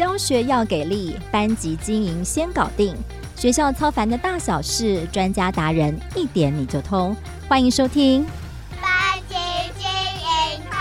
教学要给力，班级经营先搞定。学校操烦的大小事，专家达人一点你就通。欢迎收听班级经营通。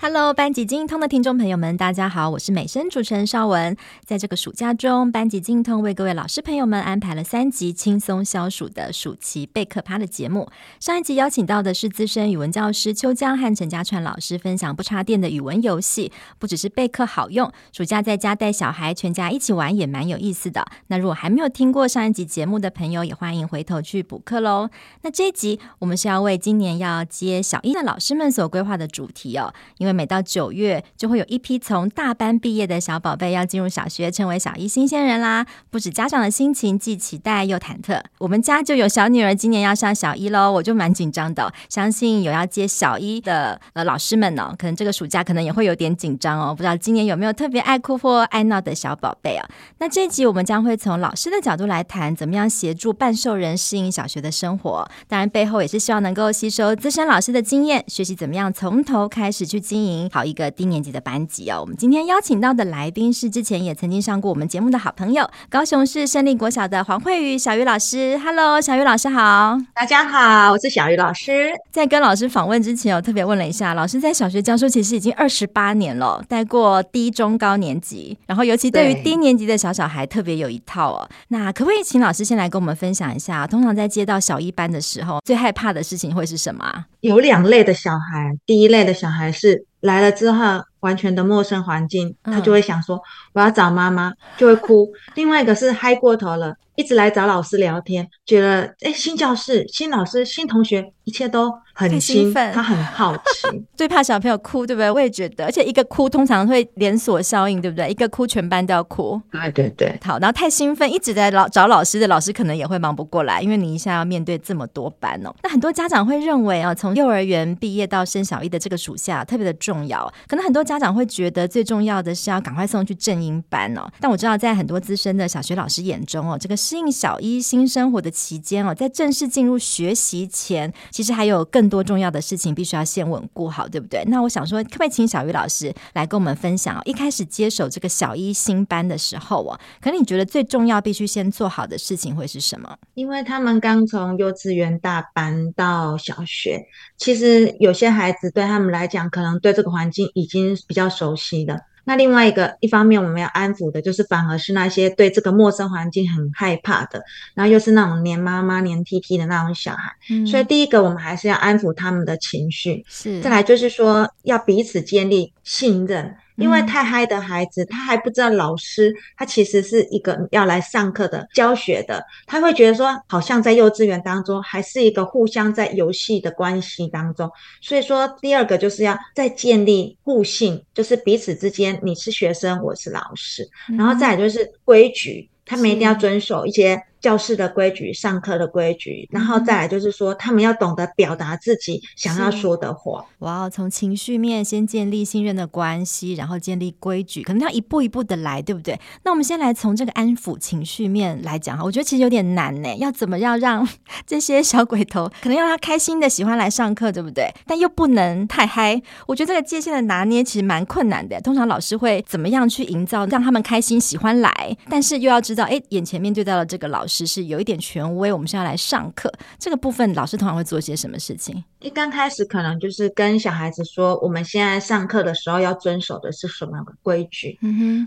Hello， 班级经营通的听众朋友们，大家好，我是美声主持人邵文。在这个暑假中，班级经营通为各位老师朋友们安排了3集轻松消暑的暑期备课趴的节目。上一集邀请到的是资深语文教师邱江和陈家传老师分享不插电的语文游戏，不只是备课好用，暑假在家带小孩全家一起玩也蛮有意思的。那如果还没有听过上一集节目的朋友，也欢迎回头去补课咯。那这一集我们是要为今年要接小一的老师们所规划的主题哦，因为每到9月就会有一批从大班毕业的小宝贝要进入小学，成为小一新鲜人啦。不止家长的心情既期待又忐忑，我们家就有小女儿今年要上小一咯，我就蛮紧张的。相信有要接小一的老师们哦，可能这个暑假可能也会有点紧张哦，不知道今年有没有特别爱哭或爱闹的小宝贝哦。那这一集我们将会从老师的角度来谈怎么样协助半兽人适应小学的生活，当然背后也是希望能够吸收资深老师的经验，学习怎么样从头开始去经营好一个低年级的班级哦。我们今天邀请到的来宾是之前也曾经上过我们节目的好朋友，高雄市胜利国小的黄惠瑜小瑜老师。 Hello， 小瑜老师好。大家好，我是小瑜老师。在跟老师访问之前我特别问了一下，老师在小学教书其实已经28年了，带过低中高年级，然后尤其对于低年级的小小孩特别有一套哦。那可不可以请老师先来跟我们分享一下，通常在接到小一班的时候最害怕的事情会是什么？有2类的小孩，第1类的小孩是来了之后完全的陌生环境，他就会想说我要找妈妈，就会哭。另外一个是嗨过头了，一直来找老师聊天，觉得新教室新老师新同学一切都很新，他很好奇。最怕小朋友哭，对不对？我也觉得，而且一个哭通常会连锁效应，对不对？一个哭全班都要哭。对对对。好，然后太兴奋一直在找老师的老师可能也会忙不过来，因为你一下要面对这么多班哦。那很多家长会认为哦，从幼儿园毕业到升小一的这个暑假特别的重要，可能很多家长会觉得最重要的是要赶快送去正音班哦。但我知道在很多资深的小学老师眼中哦，这个适应小一新生活的期间哦，在正式进入学习前其实还有更多重要的事情必须要先稳固好，对不对？那我想说可不可以请小瑜老师来跟我们分享，一开始接手这个小一新班的时候可能你觉得最重要必须先做好的事情会是什么？因为他们刚从幼稚园大班到小学，其实有些孩子对他们来讲可能对这个环境已经比较熟悉了。那另外一方面我们要安抚的就是反而是那些对这个陌生环境很害怕的，然后又是那种黏妈妈黏 TT 的那种小孩所以第一个我们还是要安抚他们的情绪，是再来就是说要彼此建立信任，因为太嗨的孩子他还不知道老师他其实是一个要来上课的教学的，他会觉得说好像在幼稚园当中还是一个互相在游戏的关系当中。所以说第二个就是要再建立互信，就是彼此之间你是学生我是老师然后再来就是规矩，他们一定要遵守一些教室的规矩上课的规矩，然后再来就是说他们要懂得表达自己想要说的话。哇，从情绪面先建立信任的关系，然后建立规矩，可能要一步一步的来，对不对？那我们先来从这个安抚情绪面来讲，我觉得其实有点难呢，要怎么要让这些小鬼头可能让他开心的喜欢来上课，对不对？但又不能太嗨，我觉得这个界限的拿捏其实蛮困难的。通常老师会怎么样去营造让他们开心喜欢来，但是又要知道眼前面对到了这个老师是有一点权威，我们是要来上课，这个部分老师通常会做些什么事情？一刚开始可能就是跟小孩子说我们现在上课的时候要遵守的是什么规矩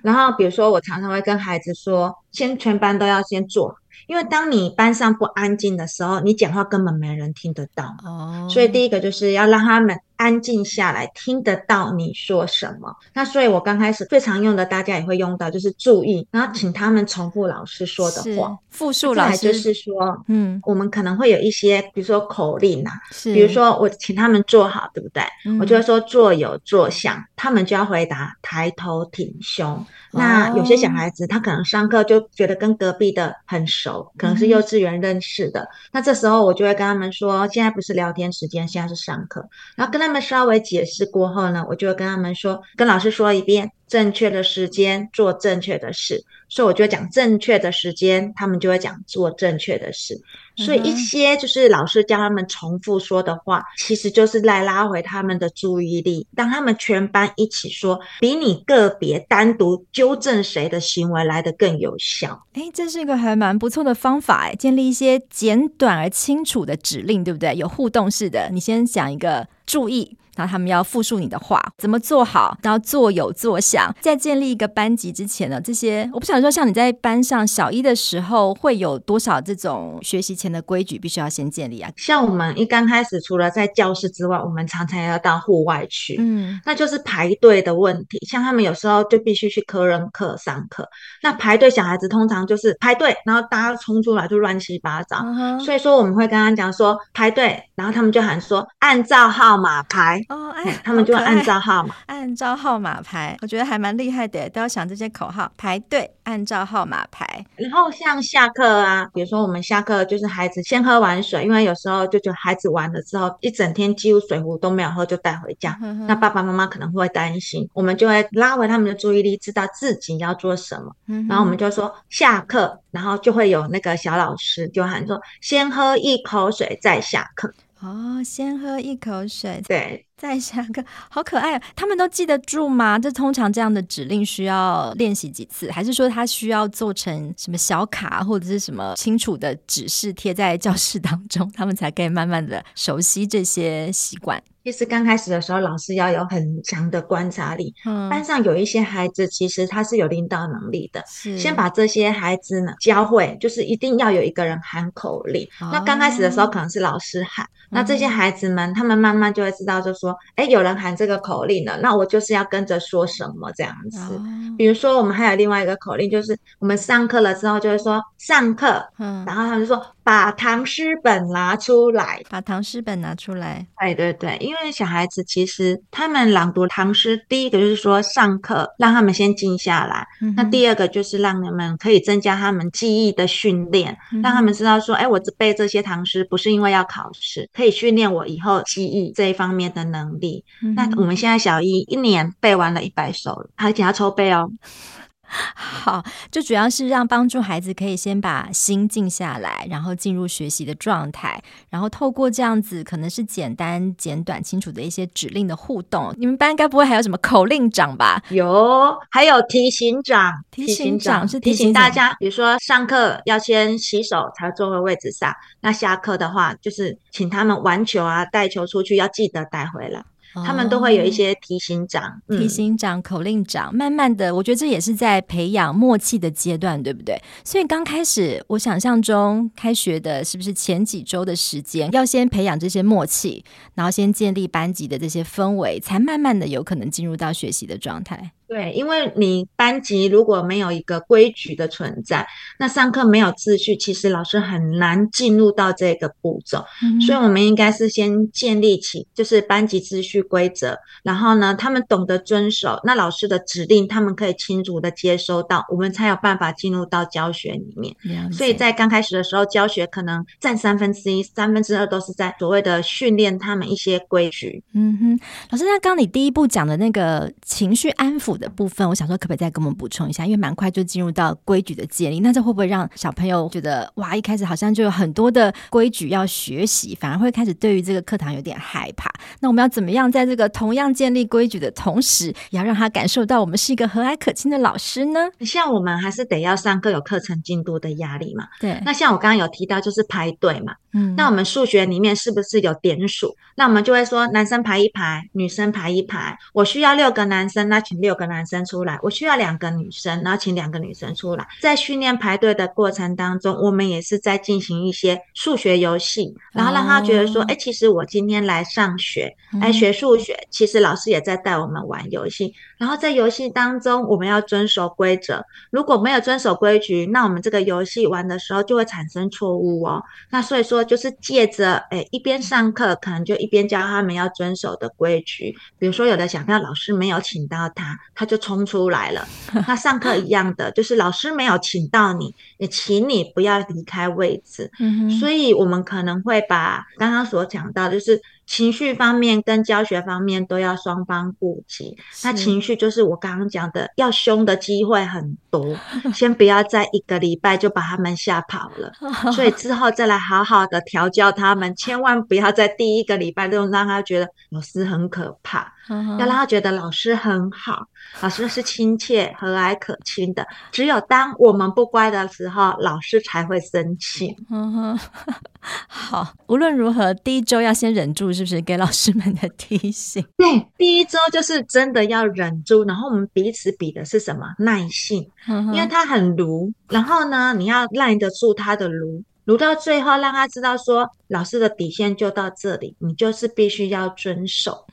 然后比如说我常常会跟孩子说先全班都要先做，因为当你班上不安静的时候你讲话根本没人听得到所以第一个就是要让他们安静下来听得到你说什么。那所以我刚开始最常用的大家也会用到就是注意，然后请他们重复老师说的话，复述老师。就是说我们可能会有一些比如说口令比如说我请他们坐好，对不对我就会说坐有坐相，他们就要回答抬头挺胸那有些小孩子他可能上课就觉得跟隔壁的很熟，可能是幼稚园认识的那这时候我就会跟他们说现在不是聊天时间，现在是上课，然后跟他他们稍微解释过后呢，我就跟他们说，跟老师说一遍正确的时间做正确的事，所以我就讲正确的时间，他们就会讲做正确的事。所以一些就是老师教他们重复说的话，其实就是来拉回他们的注意力，让他们全班一起说，比你个别单独纠正谁的行为来得更有效。这是一个还蛮不错的方法，建立一些简短而清楚的指令，对不对？有互动式的，你先讲一个注意，然后他们要复述你的话，怎么做好，然后做有做想。在建立一个班级之前呢，这些我不想说，像你在班上小一的时候会有多少这种学习前的规矩必须要先建立啊？像我们一刚开始除了在教室之外，我们常常要到户外去，那就是排队的问题。像他们有时候就必须去科任课上课，那排队小孩子通常就是排队，然后大家冲出来就乱七八糟，所以说我们会跟他讲说排队，然后他们就喊说按照号码牌，他们就会按照号码，按照号码牌，我觉得还蛮厉害的，都要想这些口号，排队按照号码牌。然后像下课啊，比如说我们下课就是孩子先喝完水，因为有时候就觉得孩子玩了之后一整天几乎水壶都没有喝就带回家，那爸爸妈妈可能会担心，我们就会拉回他们的注意力，知道自己要做什么，然后我们就说下课，然后就会有那个小老师就喊说先喝一口水再下课。先喝一口水，对，再下课，好可爱。他们都记得住吗？这通常这样的指令需要练习几次，还是说他需要做成什么小卡或者是什么清楚的指示贴在教室当中，他们才可以慢慢的熟悉这些习惯？其实刚开始的时候老师要有很强的观察力，班上有一些孩子其实他是有领导能力的，先把这些孩子呢教会，就是一定要有一个人喊口令，那刚开始的时候可能是老师喊，那这些孩子们他们慢慢就会知道，就说有人喊这个口令了，那我就是要跟着说什么这样子。比如说我们还有另外一个口令，就是我们上课了之后就会说上课，然后他们就说把唐诗本拿出来，把唐诗本拿出来，对对对，因为小孩子其实他们朗读唐诗，第一个就是说上课让他们先静下来，那第二个就是让他们可以增加他们记忆的训练，让他们知道说我背这些唐诗不是因为要考试，可以训练我以后记忆这一方面的能力。那我们现在小一一年背完了100首，而且要抽背哦。好，就主要是让帮助孩子可以先把心静下来，然后进入学习的状态，然后透过这样子可能是简单简短清楚的一些指令的互动。你们班该不会还有什么口令长吧？有，还有提醒长。提醒长是提醒大家，比如说上课要先洗手才坐回位置上，那下课的话就是请他们玩球啊，带球出去要记得带回来，他们都会有一些提醒长、提醒长、口令长。慢慢的我觉得这也是在培养默契的阶段，对不对？所以刚开始我想象中开学的是不是前几周的时间要先培养这些默契，然后先建立班级的这些氛围，才慢慢的有可能进入到学习的状态。对，因为你班级如果没有一个规矩的存在，那上课没有秩序，其实老师很难进入到这个步骤，所以我们应该是先建立起就是班级秩序规则，然后呢他们懂得遵守，那老师的指令他们可以清楚的接收到，我们才有办法进入到教学里面。所以在刚开始的时候，教学可能占1/3、2/3都是在所谓的训练他们一些规矩。老师，那刚你第一步讲的那个情绪安抚的部分，我想说可不可以再跟我们补充一下，因为蛮快就进入到规矩的建立，那这会不会让小朋友觉得哇，一开始好像就有很多的规矩要学习，反而会开始对于这个课堂有点害怕？那我们要怎么样在这个同样建立规矩的同时，也要让他感受到我们是一个和蔼可亲的老师呢？像我们还是得要上课有课程进度的压力嘛，对。那像我刚刚有提到就是排队嘛，那我们数学里面是不是有点数？那我们就会说男生排一排，女生排一排，我需要6个男生，那请6个男生出来，我需要2个女生，然后请2个女生出来。在训练排队的过程当中，我们也是在进行一些数学游戏，然后让他觉得说其实我今天来上学来学数学，其实老师也在带我们玩游戏，然后在游戏当中我们要遵守规则，如果没有遵守规矩，那我们这个游戏玩的时候就会产生错误哦。那所以说就是借着一边上课可能就一边教他们要遵守的规矩，比如说有的小朋友老师没有请到他就冲出来了，那上课一样的，就是老师没有请到你，也请你不要离开位置。所以我们可能会把刚刚所讲到，就是情绪方面跟教学方面都要双方顾及。那情绪就是我刚刚讲的，要凶的机会很多，先不要在一个礼拜就把他们吓跑了所以之后再来好好的调教他们，千万不要在第一个礼拜就让他觉得老师很可怕要让他觉得老师很好，老师是亲切和蔼可亲的，只有当我们不乖的时候老师才会生气好，无论如何第一周要先忍住，是不是给老师们的提醒？对，第一周就是真的要忍住，然后我们彼此比的是什么？耐性因为他很炉，然后呢你要耐得住他的炉，读到最后让他知道说老师的底线就到这里，你就是必须要遵守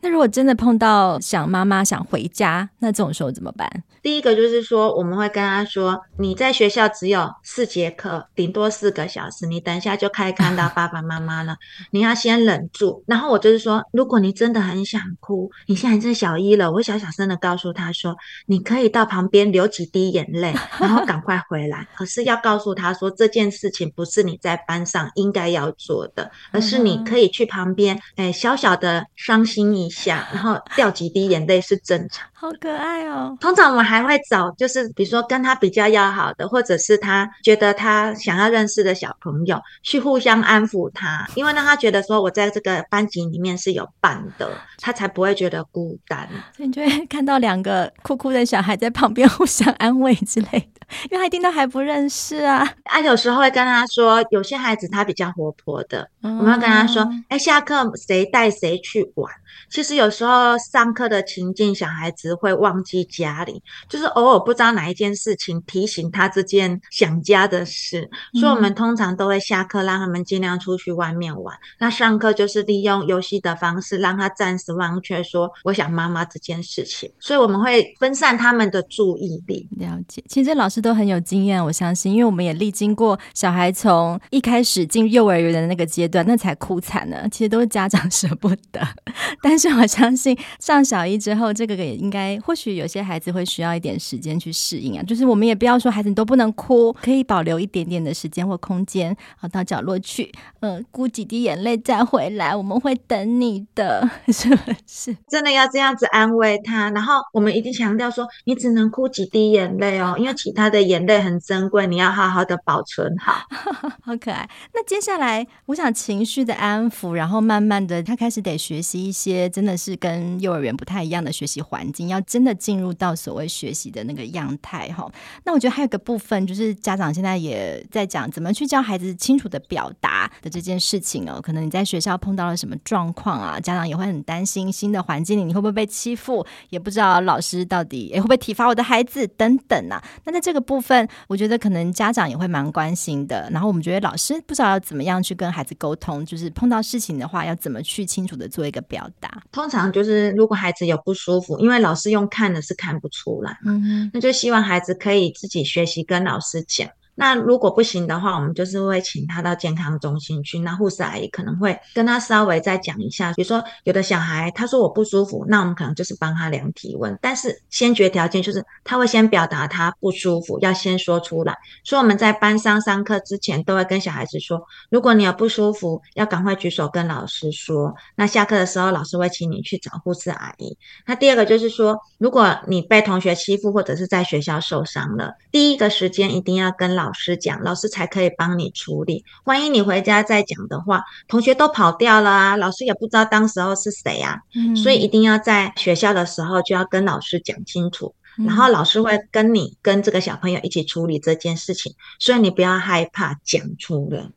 那如果真的碰到想妈妈想回家，那这种时候怎么办？第一个就是说我们会跟他说，你在学校只有4节课，顶多4个小时，你等一下就可以看到爸爸妈妈了你要先忍住。然后我就是说，如果你真的很想哭，你现在是小一了，我小小声的告诉他说，你可以到旁边流几滴眼泪然后赶快回来可是要告诉他说，这件事情不是你在班上应该要做的，而是你可以去旁边小小的伤心一下，然后掉几滴眼泪是正常。好可爱哦。通常我们还会找就是比如说跟他比较要好的，或者是他觉得他想要认识的小朋友去互相安抚他，因为让他觉得说我在这个班级里面是有伴的，他才不会觉得孤单。所以你就会看到2个哭哭的小孩在旁边互相安慰之类的，因为他一定都还不认识啊有时候会跟他说，有些孩子他比较活泼的我们会跟他说下课谁带谁去玩。其实有时候上课的情境小孩子会忘记家里，就是偶尔不知道哪一件事情提醒他这件想家的事所以我们通常都会下课让他们尽量出去外面玩，那上课就是利用游戏的方式让他暂时忘却说我想妈妈这件事情，所以我们会分散他们的注意力。了解，其实老师都很有经验，我相信，因为我们也历经过小孩从一开始进幼儿园的那个阶段，那才哭惨呢，其实都是家长舍不得但是我相信上小一之后，这个也应该或许有些孩子会需要一点时间去适应就是我们也不要说孩子你都不能哭，可以保留一点点的时间或空间到角落去哭几滴眼泪再回来，我们会等你的是不是真的要这样子安慰他。然后我们一定强调说你只能哭几滴眼泪哦，因为其他的眼泪很珍贵，你要好好的保存好好可爱。那接下来我想情绪的安抚，然后慢慢的他开始得学习一些真的是跟幼儿园不太一样的学习环境，要真的进入到所谓学习的那个样态那我觉得还有一个部分就是家长现在也在讲怎么去教孩子清楚的表达的这件事情可能你在学校碰到了什么状况家长也会很担心，新的环境里你会不会被欺负，也不知道老师到底会不会体罚我的孩子等等那在这个部分我觉得可能家长也会蛮关心的，然后我们觉得老师不知道要怎么样去跟孩子沟通，就是碰到事情的话要怎么去清楚的做一个表达。通常就是如果孩子有不舒服，因为老师用看的是看不出来那就希望孩子可以自己学习跟老师讲。那如果不行的话，我们就是会请他到健康中心去，那护士阿姨可能会跟他稍微再讲一下，比如说有的小孩他说我不舒服，那我们可能就是帮他量体温，但是先决条件就是他会先表达他不舒服，要先说出来。所以我们在班上上课之前都会跟小孩子说，如果你有不舒服要赶快举手跟老师说，那下课的时候老师会请你去找护士阿姨。那第二个就是说，如果你被同学欺负或者是在学校受伤了，第一个时间一定要跟老师讲，老师才可以帮你处理。万一你回家再讲的话，同学都跑掉了老师也不知道当时候是谁所以一定要在学校的时候就要跟老师讲清楚然后老师会跟你跟这个小朋友一起处理这件事情，所以你不要害怕讲出了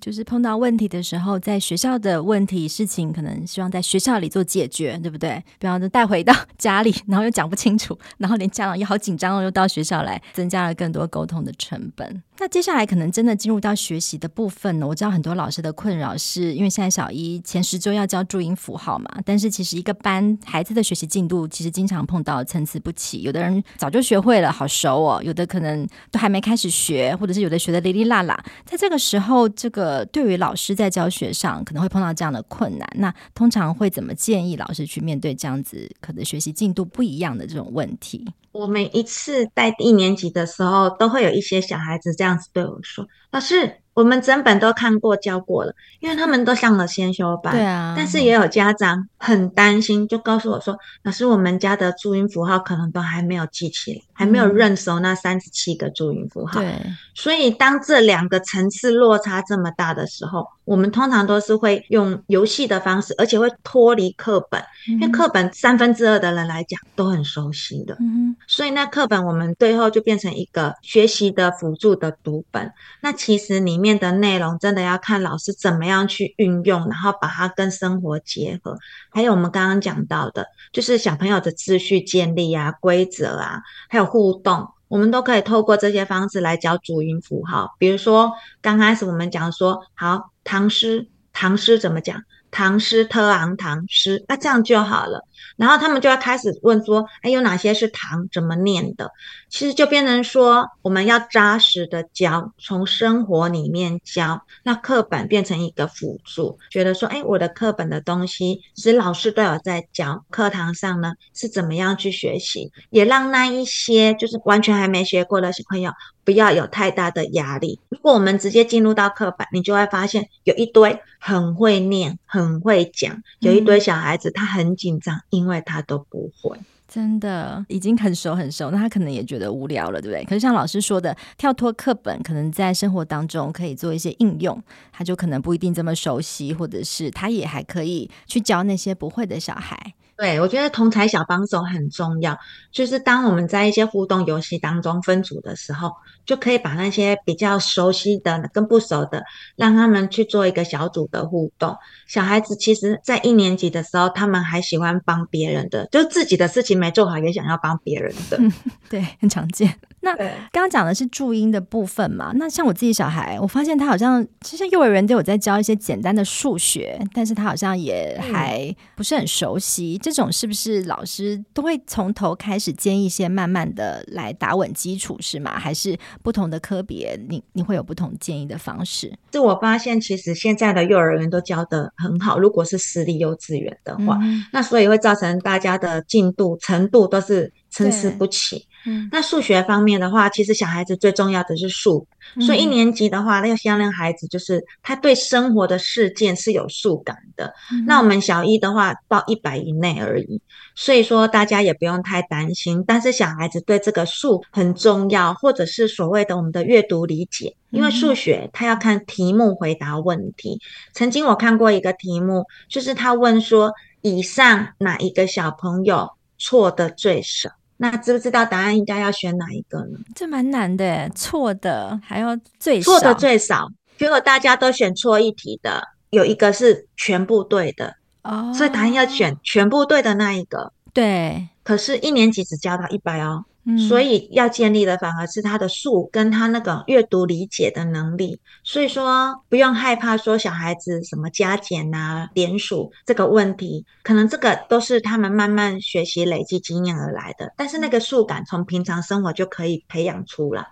就是碰到问题的时候，在学校的问题事情可能希望在学校里做解决，对不对？不要带回到家里，然后又讲不清楚，然后连家长也好紧张又到学校来，增加了更多沟通的成本。那接下来可能真的进入到学习的部分呢，我知道很多老师的困扰是因为现在小一前10周要教注音符号嘛，但是其实一个班孩子的学习进度其实经常碰到参差不齐，有的人早就学会了好熟有的可能都还没开始学，或者是有的学的哩哩啦啦。在这个时候这个对于老师在教学上可能会碰到这样的困难，那通常会怎么建议老师去面对这样子可能学习进度不一样的这种问题？我每一次带1年级的时候都会有一些小孩子这样子对我说，老师我们整本都看过教过了，因为他们都上了先修班。对啊，但是也有家长很担心，就告诉我说，老师，我们家的注音符号可能都还没有记起来，还没有认熟那37个注音符号。对，所以当这两个层次落差这么大的时候，我们通常都是会用游戏的方式，而且会脱离课本，因为课本2/3的人来讲都很熟悉的，所以那课本我们最后就变成一个学习的辅助的读本。那其实里面的内容真的要看老师怎么样去运用，然后把它跟生活结合。还有我们刚刚讲到的，就是小朋友的秩序建立啊、规则啊，还有互动，我们都可以透过这些方式来教注音符号。比如说刚开始我们讲说，好，唐诗，唐诗怎么讲？唐诗特昂唐诗，那这样就好了。然后他们就要开始问说，哎，有哪些是唐，怎么念的？其实就变成说，我们要扎实的教，从生活里面教，那课本变成一个辅助，觉得说，哎，我的课本的东西，其实老师都有在教，课堂上呢是怎么样去学习，也让那一些就是完全还没学过的小朋友不要有太大的压力。如果我们直接进入到课本，你就会发现有一堆很会念、很会讲，有一堆小孩子他很紧张，因为他都不会。真的已经很熟很熟，那他可能也觉得无聊了，对不对？可是像老师说的，跳脱课本，可能在生活当中可以做一些应用，他就可能不一定这么熟悉，或者是他也还可以去教那些不会的小孩。对，我觉得同侪小帮手很重要，就是当我们在一些互动游戏当中分组的时候，就可以把那些比较熟悉的跟不熟的，让他们去做一个小组的互动。小孩子其实在1年级的时候，他们还喜欢帮别人的，就自己的事情没做好也想要帮别人的，对，很常见。那刚刚讲的是注音的部分嘛，那像我自己小孩，我发现他好像其实幼儿园都有在教一些简单的数学，但是他好像也还不是很熟悉，这种是不是老师都会从头开始建议先慢慢的来打稳基础是吗？还是不同的科别 你会有不同建议的方式？是我发现其实现在的幼儿园都教得很好，如果是私立幼稚园的话，那所以会造成大家的进度程度都是参差不齐。那数学方面的话，其实小孩子最重要的是数，所以1年级的话，要先让孩子就是他对生活的事件是有数感的。那我们小一的话到100以内而已，所以说大家也不用太担心。但是小孩子对这个数很重要，或者是所谓的我们的阅读理解，因为数学他要看题目回答问题。曾经我看过一个题目，就是他问说，以上哪一个小朋友错的最少？那知不知道答案应该要选哪一个呢？这蛮难的，错的还要最少，错的最少，结果大家都选错一题的，有一个是全部对的，所以答案要选全部对的那一个。对，可是1年级只教到100哦，所以要建立的反而是他的数跟他那个阅读理解的能力。所以说不用害怕说小孩子什么加减啊、连数这个问题，可能这个都是他们慢慢学习累积经验而来的，但是那个数感从平常生活就可以培养出来。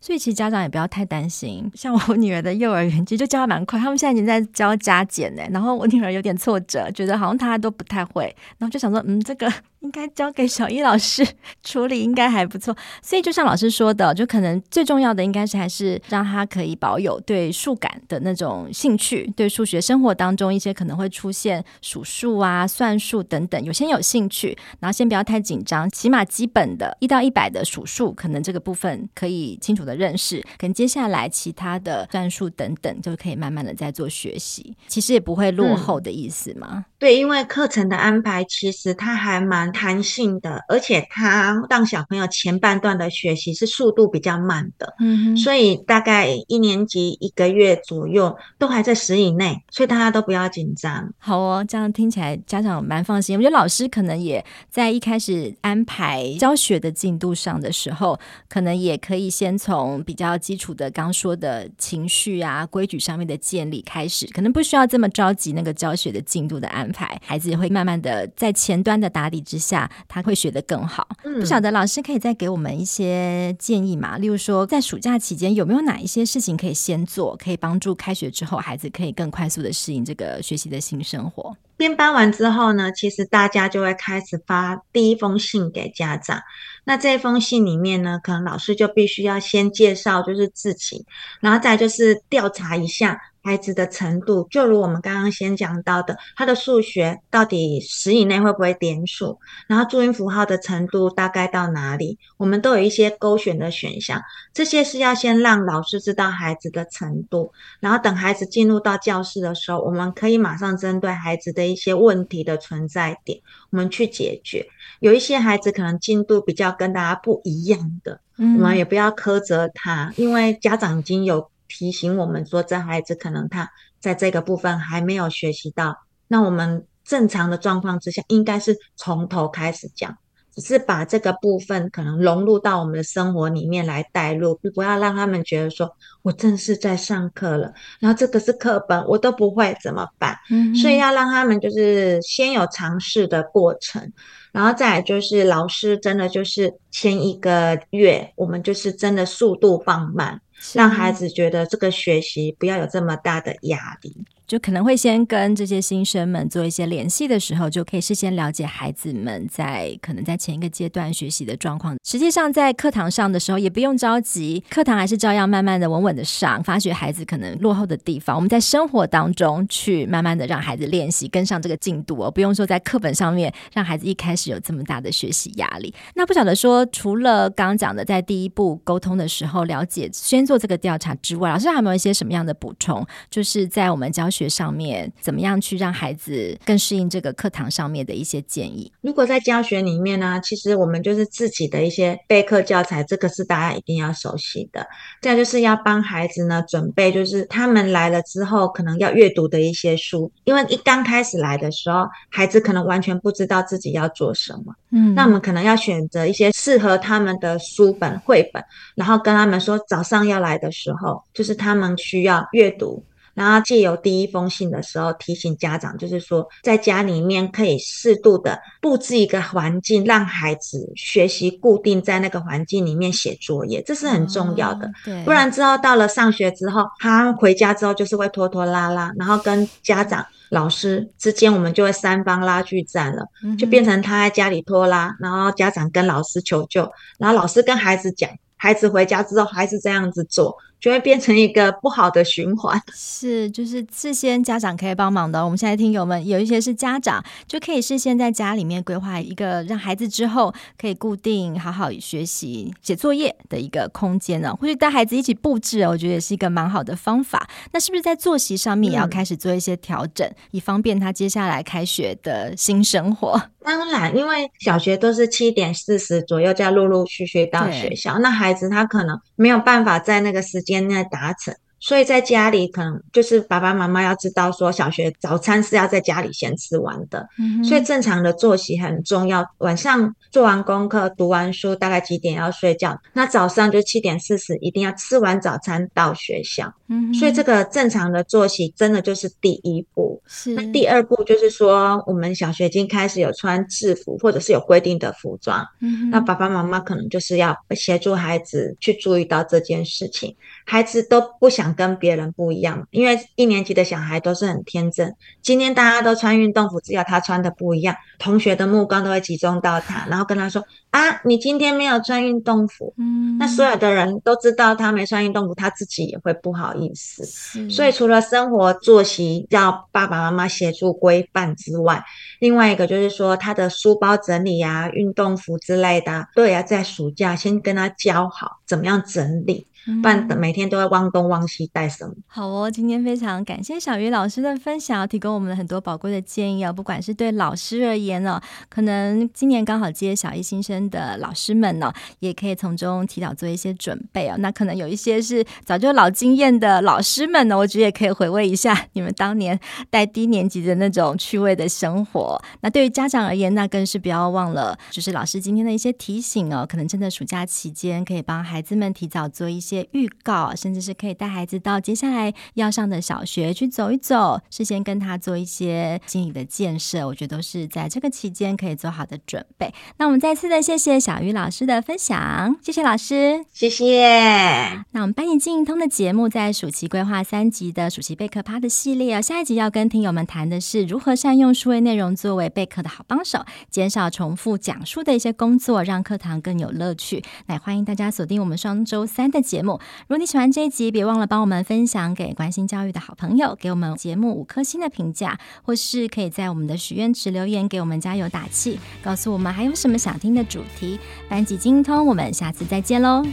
所以其实家长也不要太担心，像我女儿的幼儿园其实就教得蛮快，他们现在已经在教加减了，然后我女儿有点挫折，觉得好像她都不太会，然后就想说这个应该交给小一老师处理，应该还不错。所以就像老师说的，就可能最重要的应该是还是让她可以保有对数感的那种兴趣，对数学生活当中一些可能会出现数数啊、算数等等有些有兴趣，然后先不要太紧张，起码基本的1到100的数数可能这个部分可以清楚的认识，可能接下来其他的算术等等就可以慢慢的在做学习，其实也不会落后的意思吗？对，因为课程的安排其实它还蛮弹性的，而且它让小朋友前半段的学习是速度比较慢的，所以大概1年级1个月左右都还在10以内，所以大家都不要紧张。好哦，这样听起来家长蛮放心。我觉得老师可能也在一开始安排教学的进度上的时候，可能也可以先从比较基础的刚说的情绪啊、规矩上面的建立开始，可能不需要这么着急那个教学的进度的安排。排，孩子也会慢慢的在前端的打理之下，他会学得更好。不晓得老师可以再给我们一些建议嘛？例如说在暑假期间有没有哪一些事情可以先做，可以帮助开学之后孩子可以更快速的适应这个学习的新生活？编班完之后呢，其实大家就会开始发第一封信给家长。那这封信里面呢，可能老师就必须要先介绍就是自己，然后再就是调查一下孩子的程度，就如我们刚刚先讲到的，他的数学到底10以内会不会点数，然后注音符号的程度大概到哪里，我们都有一些勾选的选项，这些是要先让老师知道孩子的程度，然后等孩子进入到教室的时候，我们可以马上针对孩子的一些问题的存在点，我们去解决。有一些孩子可能进度比较跟大家不一样的，我们也不要苛责他，因为家长已经有提醒我们说这孩子可能他在这个部分还没有学习到，那我们正常的状况之下应该是从头开始讲，只是把这个部分可能融入到我们的生活里面来带入，不要让他们觉得说我正式在上课了，然后这个是课本我都不会怎么办，所以要让他们就是先有尝试的过程，然后再来就是老师真的就是前一个月我们就是真的速度放慢，让孩子觉得这个学习不要有这么大的压力，就可能会先跟这些新生们做一些联系的时候，就可以事先了解孩子们在可能在前一个阶段学习的状况。实际上在课堂上的时候也不用着急，课堂还是照样慢慢的稳稳的上，发觉孩子可能落后的地方，我们在生活当中去慢慢的让孩子练习跟上这个进度，不用说在课本上面让孩子一开始有这么大的学习压力。那不晓得说除了刚刚讲的在第一步沟通的时候了解先做这个调查之外，老师还有没有一些什么样的补充，就是在我们教学上面怎么样去让孩子更适应这个课堂上面的一些建议？如果在教学里面呢，其实我们就是自己的一些备课教材，这个是大家一定要熟悉的，再就是要帮孩子呢准备就是他们来了之后可能要阅读的一些书，因为一刚开始来的时候孩子可能完全不知道自己要做什么，那我们可能要选择一些适合他们的书本绘本，然后跟他们说早上要来的时候就是他们需要阅读，然后借由第一封信的时候提醒家长，就是说在家里面可以适度的布置一个环境，让孩子学习固定在那个环境里面写作业，这是很重要的，不然之后到了上学之后他回家之后就是会拖拖拉拉，然后跟家长老师之间我们就会三方拉锯战了，就变成他在家里拖拉，然后家长跟老师求救，然后老师跟孩子讲，孩子回家之后还是这样子做，就会变成一个不好的循环。是，就是事先家长可以帮忙的，我们现在听友们有一些是家长就可以事先在家里面规划一个让孩子之后可以固定好好学习写作业的一个空间或者带孩子一起布置，我觉得也是一个蛮好的方法。那是不是在作息上面也要开始做一些调整，以方便他接下来开学的新生活？当然，因为小学都是7点40左右就要陆陆续续到学校，那孩子他可能没有办法在那个时间在达成，所以在家里可能就是爸爸妈妈要知道说小学早餐是要在家里先吃完的，所以正常的作息很重要，晚上做完功课读完书大概几点要睡觉，那早上就7点40一定要吃完早餐到学校，所以这个正常的作息真的就是第一步。那第二步就是说我们小学已经开始有穿制服或者是有规定的服装，那爸爸妈妈可能就是要协助孩子去注意到这件事情，孩子都不想跟别人不一样，因为1年级的小孩都是很天真，今天大家都穿运动服，只有他穿的不一样，同学的目光都会集中到他，然后跟他说啊，你今天没有穿运动服，那所有的人都知道他没穿运动服，他自己也会不好意思。所以除了生活作息要爸爸妈妈协助规范之外，另外一个就是说他的书包整理啊，运动服之类的都也要在暑假先跟他教好怎么样整理，不然每天都会忘东忘西带什么。好哦，今天非常感谢小瑜老师的分享，提供我们很多宝贵的建议，不管是对老师而言可能今年刚好接小一新生的老师们也可以从中提早做一些准备那可能有一些是早就老经验的老师们我觉得也可以回味一下你们当年带低年级的那种趣味的生活。那对于家长而言，那更是不要忘了就是老师今天的一些提醒可能真的暑假期间可以帮孩子们提早做一些预告，甚至是可以带孩子到接下来要上的小学去走一走，事先跟他做一些心理的建设，我觉得都是在这个期间可以做好的准备。那我们再次的谢谢小瑜老师的分享，谢谢老师，谢谢。那我们班级经营通的节目在暑期规划3集的暑期备课趴的系列，下一集要跟听友们谈的是如何善用数位内容作为备课的好帮手，减少重复讲述的一些工作，让课堂更有乐趣。来，欢迎大家锁定我们双周3的节目。如果你喜欢这一集，别忘了帮我们分享给关心教育的好朋友，给我们节目5颗星的评价，或是可以在我们的许愿池留言给我们加油打气，告诉我们还有什么想听的主题。班级经营通，我们下次再见咯。